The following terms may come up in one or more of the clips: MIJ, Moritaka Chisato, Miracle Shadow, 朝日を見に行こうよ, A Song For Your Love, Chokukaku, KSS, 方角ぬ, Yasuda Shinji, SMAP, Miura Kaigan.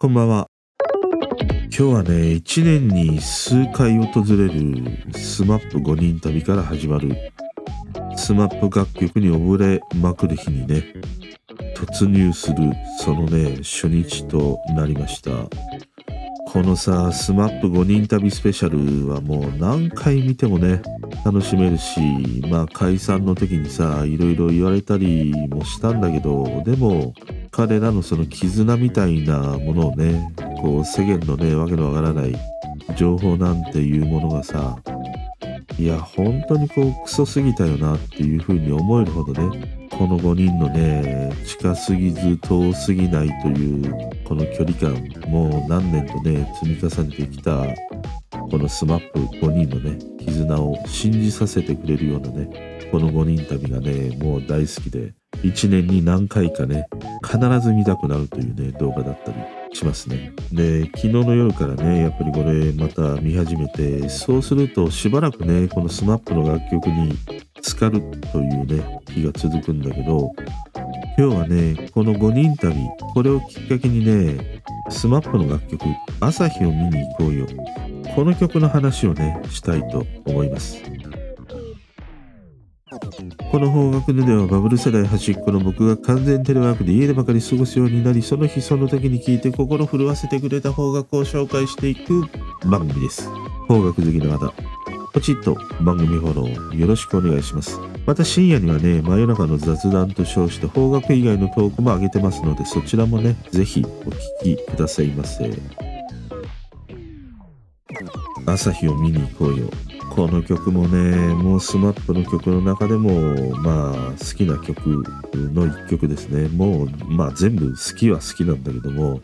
こんばんは。今日はね、1年に数回訪れる SMAP5 人旅から始まる SMAP 楽曲に溺れまくる日にね、突入するそのね、初日となりました。このさ、SMAP5 人旅スペシャルはもう何回見てもね、楽しめるし、まあ解散の時にさ、いろいろ言われたりもしたんだけど、でも彼らのその絆みたいなものをね、こう世間のね、わけのわからない情報なんていうものがさ、いや本当にこうクソすぎたよなっていうふうに思えるほどね、この5人のね、近すぎず遠すぎないというこの距離感、もう何年とね、積み重ねてきたこの SMAP5 人のね、絆を信じさせてくれるようなね、この5人旅がね、もう大好きで、1年に何回かね、必ず見たくなるというね、動画だったりしますね。で、昨日の夜からね、やっぱりこれまた見始めて、そうするとしばらくね、この SMAP の楽曲に浸かるというね、日が続くんだけど、今日はね、この5人旅、これをきっかけにね、SMAP の楽曲、朝日を見に行こうよ。この曲の話をね、したいと思います。この方角ではバブル世代端っこの僕が完全テレワークで家でばかり過ごすようになり、その日その時に聞いて心震わせてくれた方角を紹介していく番組です。方角好きの方、ポチッと番組フォローよろしくお願いします。また深夜にはね、真夜中の雑談と称して方角以外のトークも上げてますので、そちらもね、ぜひお聞きくださいませ。朝日を見に行こうよ。この曲もね、もう SMAP の曲の中でもまあ好きな曲の一曲ですね。もうまあ全部好きは好きなんだけども、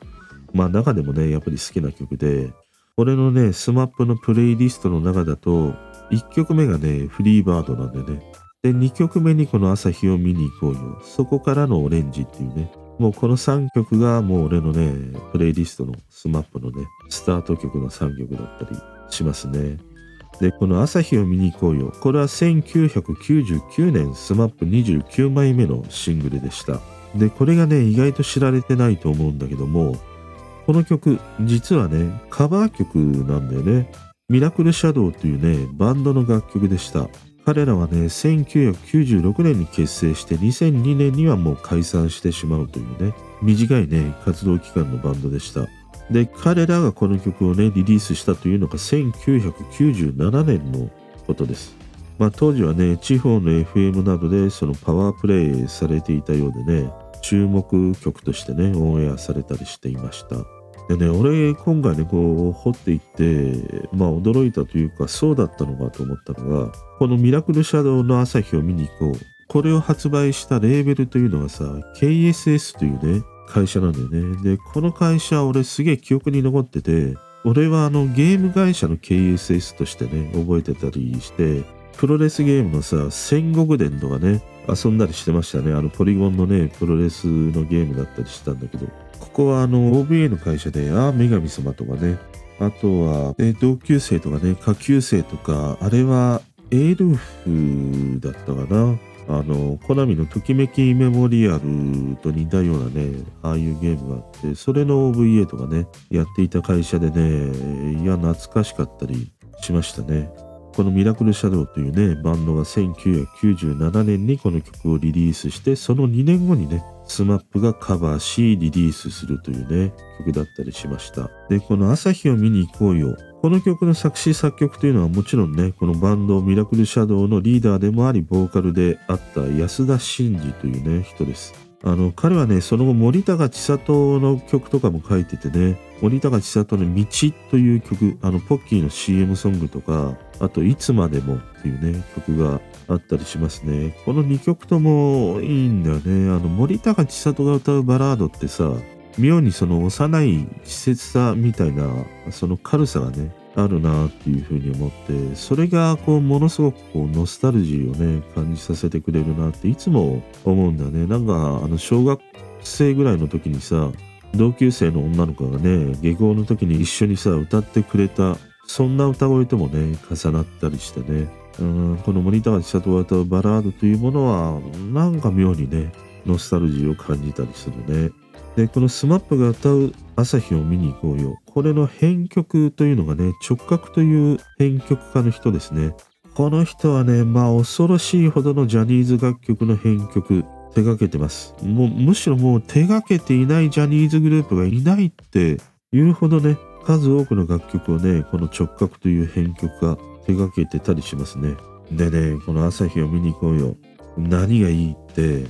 まあ中でもね、やっぱり好きな曲で、俺のね SMAP のプレイリストの中だと1曲目がねフリーバードなんでね、で2曲目にこの朝日を見に行こうよ、そこからのオレンジっていうね、もうこの3曲がもう俺のねプレイリストの SMAP のねスタート曲の3曲だったりしますね。で、この朝日を見に行こうよ、これは1999年 SMAP29 枚目のシングルでした。で、これがね意外と知られてないと思うんだけども、この曲実はねカバー曲なんだよね。ミラクルシャドウというねバンドの楽曲でした。彼らはね1996年に結成して、2002年にはもう解散してしまうというね、短いね活動期間のバンドでした。で、彼らがこの曲をねリリースしたというのが1997年のことです。まあ当時はね地方の FM などでそのパワープレイされていたようでね、注目曲としてねオンエアされたりしていました。でね、俺今回ねこう掘っていってまあ驚いたというか、そうだったのかと思ったのが、このミラクルシャドウの朝日を見に行こう、これを発売したレーベルというのがさ KSS というね会社なんだよね。で、この会社俺すげえ記憶に残ってて、俺はゲーム会社の KSS としてね覚えてたりして、プロレスゲームのさ戦国伝とかね遊んだりしてましたね。ポリゴンのねプロレスのゲームだったりしたんだけど、ここはOVA の会社で、ああ女神様とかね、あとは同級生とかね下級生とか、あれはエルフだったかな、コナミのときめきメモリアルと似たようなね、ああいうゲームがあって、それの OVA とかねやっていた会社でね、いや懐かしかったりしましたね。このミラクルシャドウというねバンドが1997年にこの曲をリリースして、その2年後にね SMAP がカバーしリリースするというね曲だったりしました。で、この朝日を見に行こうよ、この曲の作詞作曲というのはもちろんね、このバンドミラクルシャドウのリーダーでもありボーカルであった安田真二というね人です。彼はねその後森高千里の曲とかも書いててね、森高千里の道という曲、ポッキーの CM ソングとか、あといつまでもっていうね曲があったりしますね。この2曲ともいいんだよね。森高千里が歌うバラードってさ、妙にその幼い稚拙さみたいなその軽さがねあるなっていうふうに思って、それがこうものすごくこうノスタルジーをね感じさせてくれるなっていつも思うんだよね。なんか小学生ぐらいの時にさ、同級生の女の子がね下校の時に一緒にさ歌ってくれた、そんな歌声ともね重なったりしてね、この森高千里が歌うバラードというものはなんか妙にねノスタルジーを感じたりするね。でこのSMAPが歌う「朝日を見に行こうよ」、これの編曲というのがね、直角という編曲家の人ですね。この人はね、まあ恐ろしいほどのジャニーズ楽曲の編曲手がけてます。もうむしろもう手がけていないジャニーズグループがいないっていうほどね、数多くの楽曲をね、この直角という編曲が手がけてたりしますね。でね、この「朝日を見に行こうよ」何がいいって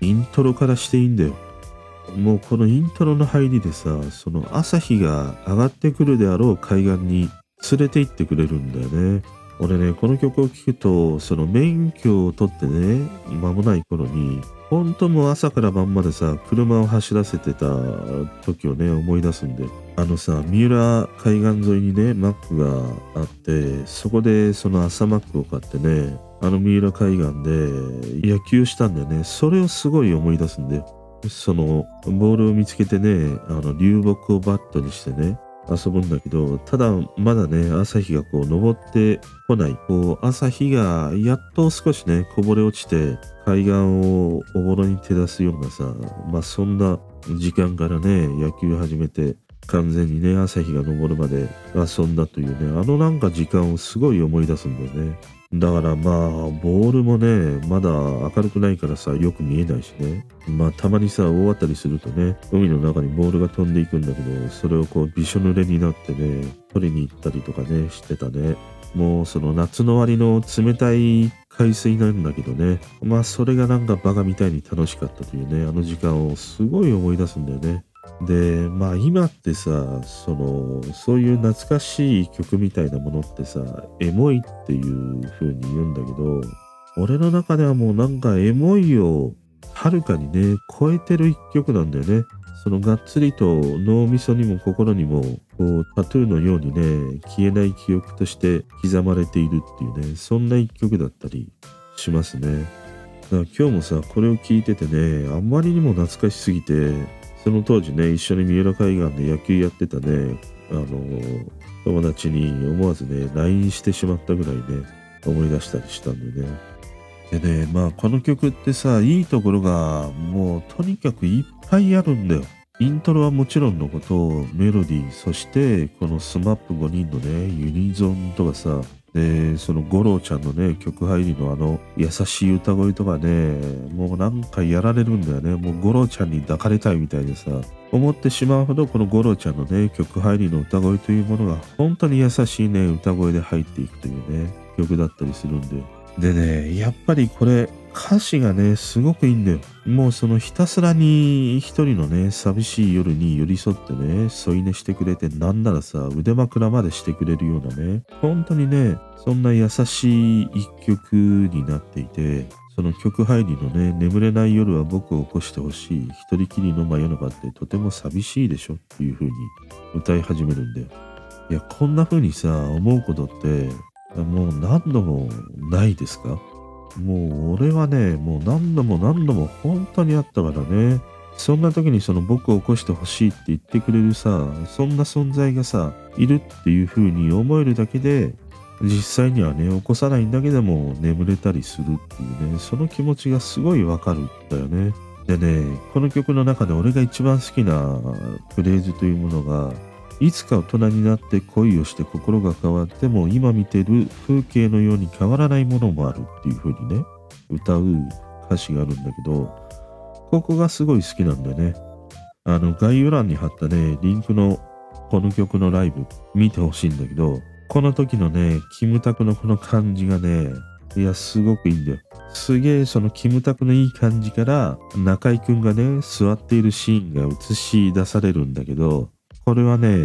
イントロからしていいんだよ。もうこのイントロの入りでさ、その朝日が上がってくるであろう海岸に連れて行ってくれるんだよね。俺ね、この曲を聴くと、その免許を取ってね、間もない頃に、ほんともう朝から晩までさ、車を走らせてた時をね、思い出すんで。あのさ、三浦海岸沿いにね、マックがあって、そこでその朝マックを買ってね、あの三浦海岸で野球したんだよね。それをすごい思い出すんで。そのボールを見つけてね、流木をバットにしてね、遊ぶんだけど、ただまだね、朝日がこう登ってこない。こう朝日がやっと少しね、こぼれ落ちて海岸をおぼろに照らすようなさ、まあそんな時間からね、野球始めて完全にね、朝日が昇るまで遊んだというね、なんか時間をすごい思い出すんだよね。だからまあボールもね、まだ明るくないからさ、よく見えないしね、まあたまにさ、大当たりするとね、海の中にボールが飛んでいくんだけど、それをこうびしょ濡れになってね、取りに行ったりとかね、してたね。もうその夏の終わりの冷たい海水なんだけどね、まあそれがなんかバカみたいに楽しかったというね、時間をすごい思い出すんだよね。でまあ今ってさ、そういう懐かしい曲みたいなものってさ、エモいっていう風に言うんだけど、俺の中ではもうなんかエモいをはるかにね、超えてる一曲なんだよね。がっつりと脳みそにも心にもこうタトゥーのようにね、消えない記憶として刻まれているっていうね、そんな一曲だったりしますね。だから今日もさ、これを聞いててね、あんまりにも懐かしすぎて、その当時ね、一緒に三浦海岸で野球やってたね、友達に思わずね、LINE してしまったぐらいね、思い出したりしたんでね。でね、まあこの曲ってさ、いいところがもうとにかくいっぱいあるんだよ。イントロはもちろんのこと、メロディー、そしてこのSMAP5 人のね、ユニゾンとかさ、でその五郎ちゃんのね、曲入りの優しい歌声とかね、もうなんかやられるんだよね。もう五郎ちゃんに抱かれたいみたいでさ、思ってしまうほどこの五郎ちゃんのね、曲入りの歌声というものが本当に優しいね、歌声で入っていくというね、曲だったりするんで。でね、やっぱりこれ歌詞がね、すごくいいんだよ。もうそのひたすらに一人のね、寂しい夜に寄り添ってね、添い寝してくれて、なんならさ、腕枕までしてくれるようなね、本当にね、そんな優しい一曲になっていて、その曲入りのね、眠れない夜は僕を起こしてほしい、一人きりの真夜中ってとても寂しいでしょっていう風に歌い始めるんだよ。いや、こんな風にさ、思うことって、もう何度もないですか？もう俺はね、もう何度も何度も本当にあったからね。そんな時にその僕を起こしてほしいって言ってくれるさ、そんな存在がさ、いるっていう風に思えるだけで、実際にはね、起こさないんだけでも眠れたりするっていうね、その気持ちがすごいわかるんだよね。でね、この曲の中で俺が一番好きなフレーズというものが、いつか大人になって恋をして心が変わっても今見てる風景のように変わらないものもあるっていう風にね、歌う歌詞があるんだけど、ここがすごい好きなんだよね。概要欄に貼ったね、リンクのこの曲のライブ見てほしいんだけど、この時のね、キムタクのこの感じがね、いや、すごくいいんだよ。すげえそのキムタクのいい感じから中居くんがね、座っているシーンが映し出されるんだけど、これはね、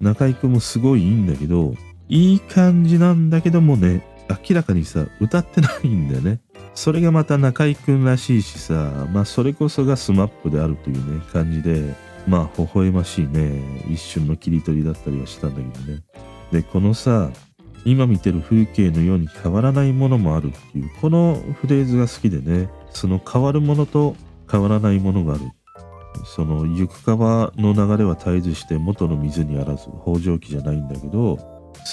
中居くんもすごいいいんだけど、いい感じなんだけどもね、明らかにさ、歌ってないんだよね。それがまた中居くんらしいしさ、まあそれこそがSMAPであるというね、感じで、まあ微笑ましいね、一瞬の切り取りだったりはしたんだけどね。で、このさ、今見てる風景のように変わらないものもあるっていう、このフレーズが好きでね、その変わるものと変わらないものがある。その行く川の流れは絶えずして元の水にあらず、豊穣期じゃないんだけど、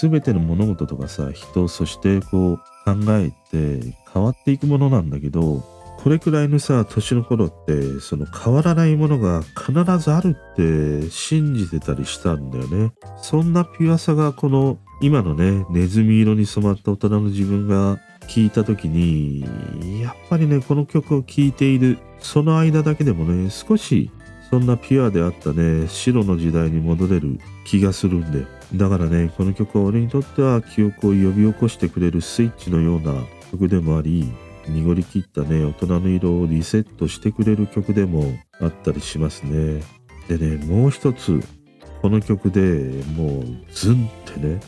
全ての物事とかさ、人、そしてこう考えて変わっていくものなんだけど、これくらいのさ年の頃ってその変わらないものが必ずあるって信じてたりしたんだよね。そんなピュアさがこの今のねネズミ色に染まった大人の自分が聴いた時にやっぱりねこの曲を聴いているその間だけでもね少しそんなピュアであったね白の時代に戻れる気がするんだよ。だからねこの曲は俺にとっては記憶を呼び起こしてくれるスイッチのような曲でもあり、濁りきったね大人の色をリセットしてくれる曲でもあったりしますね。でねもう一つこの曲でもうズンってね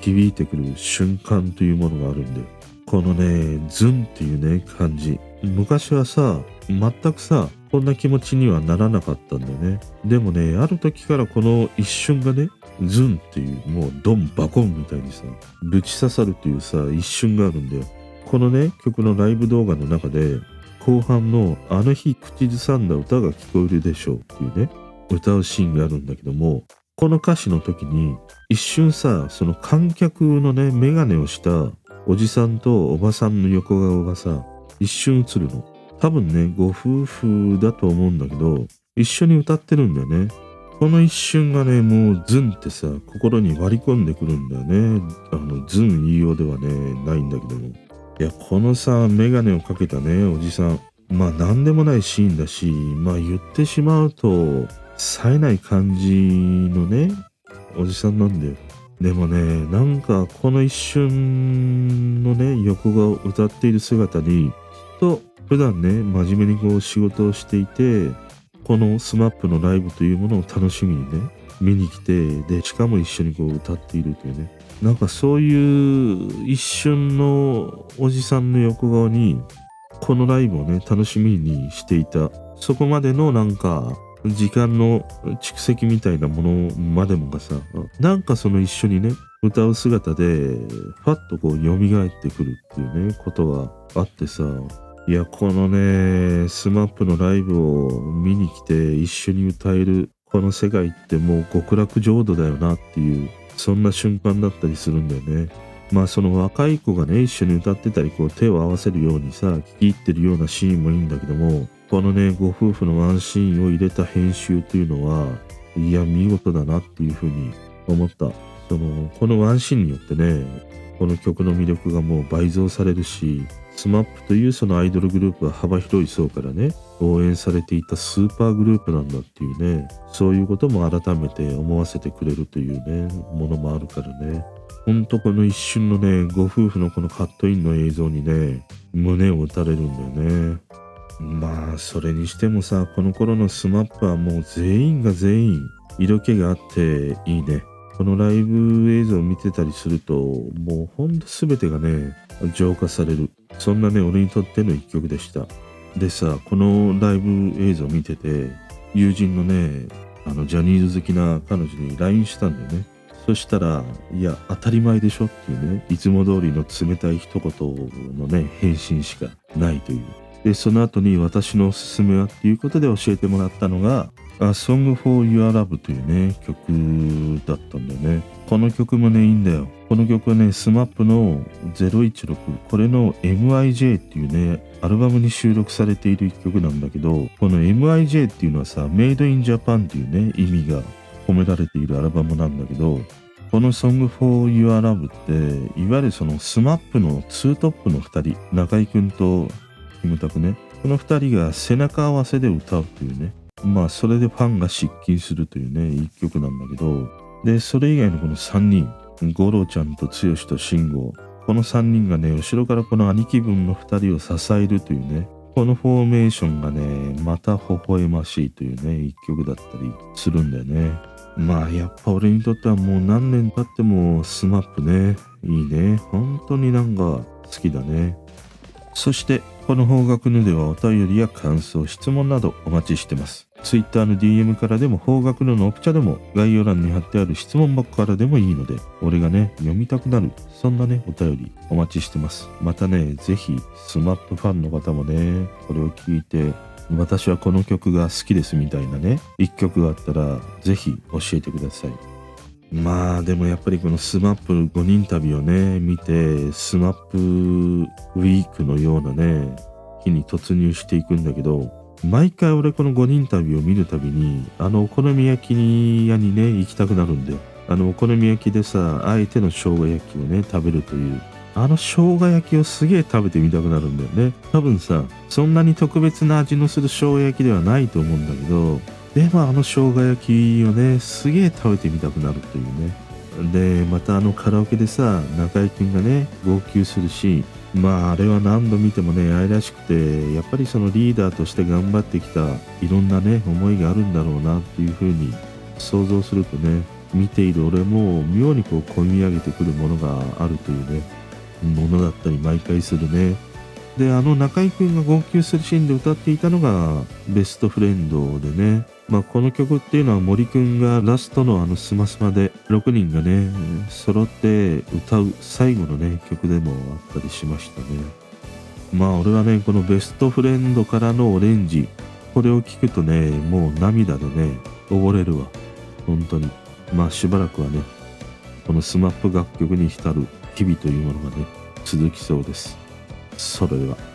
響いてくる瞬間というものがあるんだよ。このねズンっていうね感じ、昔はさ全くさこんな気持ちにはならなかったんだよね。でもねある時からこの一瞬がねズンっていうもうドンバコンみたいにさぶち刺さるというさ一瞬があるんだよ。このね曲のライブ動画の中で後半のあの日口ずさんだ歌が聞こえるでしょうっていうね歌うシーンがあるんだけども、この歌詞の時に一瞬さその観客のねメガネをしたおじさんとおばさんの横顔がさ一瞬映るの。多分ねご夫婦だと思うんだけど一緒に歌ってるんだよね。この一瞬がねもうズンってさ心に割り込んでくるんだよね。ズン言いようではねないんだけども、いやこのさメガネをかけたねおじさん、まあ何でもないシーンだし、まあ言ってしまうと冴えない感じのねおじさんなんだよ。でもねなんかこの一瞬のね横顔を歌っている姿にきっと普段ね真面目にこう仕事をしていてこのSMAPのライブというものを楽しみにね見に来て、でしかも一緒にこう歌っているというね、なんかそういう一瞬のおじさんの横顔にこのライブをね楽しみにしていた、そこまでのなんか時間の蓄積みたいなものまでもがさなんかその一緒にね歌う姿でファッとこう蘇ってくるっていうねことがあってさ、いやこのねSMAPのライブを見に来て一緒に歌えるこの世界ってもう極楽浄土だよなっていうそんな瞬間だったりするんだよね。まあその若い子がね一緒に歌ってたりこう手を合わせるようにさ聴き入ってるようなシーンもいいんだけども、このねご夫婦のワンシーンを入れた編集というのはいや見事だなっていうふうに思った。このワンシーンによってねこの曲の魅力がもう倍増されるし、SMAP というそのアイドルグループは幅広い層からね応援されていたスーパーグループなんだっていうね、そういうことも改めて思わせてくれるというねものもあるからね、ほんとこの一瞬のねご夫婦のこのカットインの映像にね胸を打たれるんだよね。まあそれにしてもさこの頃の SMAP はもう全員が全員色気があっていいね。このライブ映像を見てたりするともうほんと全てがね浄化される、そんなね俺にとっての一曲でした。でさこのライブ映像見てて友人のねジャニーズ好きな彼女に LINE したんだよね。そしたらいや当たり前でしょっていうねいつも通りの冷たい一言のね返信しかないという。でその後に私のおすすめはっていうことで教えてもらったのがA Song For Your Love というね曲だったんだよね。この曲もねいいんだよ。この曲はね SMAP の016これの MIJ っていうねアルバムに収録されている一曲なんだけど、この MIJ っていうのはさメイドインジャパンっていうね意味が込められているアルバムなんだけど、この Song For Your Love っていわゆるその SMAP の2トップの2人中居くんとキムタクね、この2人が背中合わせで歌うというね、まあそれでファンが失禁するというね一曲なんだけど、でそれ以外のこの3人五郎ちゃんと剛と慎吾、この3人がね後ろからこの兄貴分の2人を支えるというねこのフォーメーションがねまた微笑ましいというね一曲だったりするんだよね。まあやっぱ俺にとってはもう何年経ってもSMAPねいいね、本当になんか好きだね。そしてこの方角ぬではお便りや感想、質問などお待ちしてます。Twitter の DM からでも方角ぬのオプチャでも概要欄に貼ってある質問箱からでもいいので、俺がね、読みたくなる、そんなね、お便りお待ちしてます。またね、ぜひ SMAP ファンの方もね、これを聞いて、私はこの曲が好きですみたいなね、一曲があったらぜひ教えてください。まあでもやっぱりこの SMAP5 人旅をね見て SMAP ウィークのようなね期に突入していくんだけど、毎回俺この5人旅を見るたびにお好み焼き屋にね行きたくなるんだよ。お好み焼きでさ、あえての生姜焼きをね食べるという生姜焼きをすげえ食べてみたくなるんだよね。多分さ、そんなに特別な味のする生姜焼きではないと思うんだけど、でも生姜焼きをねすげえ食べてみたくなるというね。でまたカラオケでさ、中居君がね号泣するし、まああれは何度見てもね愛らしくて、やっぱりそのリーダーとして頑張ってきたいろんなね思いがあるんだろうなっていうふうに想像するとね、見ている俺も妙にこう込み上げてくるものがあるというねものだったり毎回するね。で中居君が号泣するシーンで歌っていたのが「ベストフレンド」でね、まあ、この曲っていうのは森くんがラストのスマスマで6人がね揃って歌う最後のね曲でもあったりしましたね。まあ俺はねこの「ベストフレンド」からの「オレンジ」、これを聞くとねもう涙でね溺れるわ本当に。まあしばらくはねこのSMAP楽曲に浸る日々というものがね続きそうです。それでは。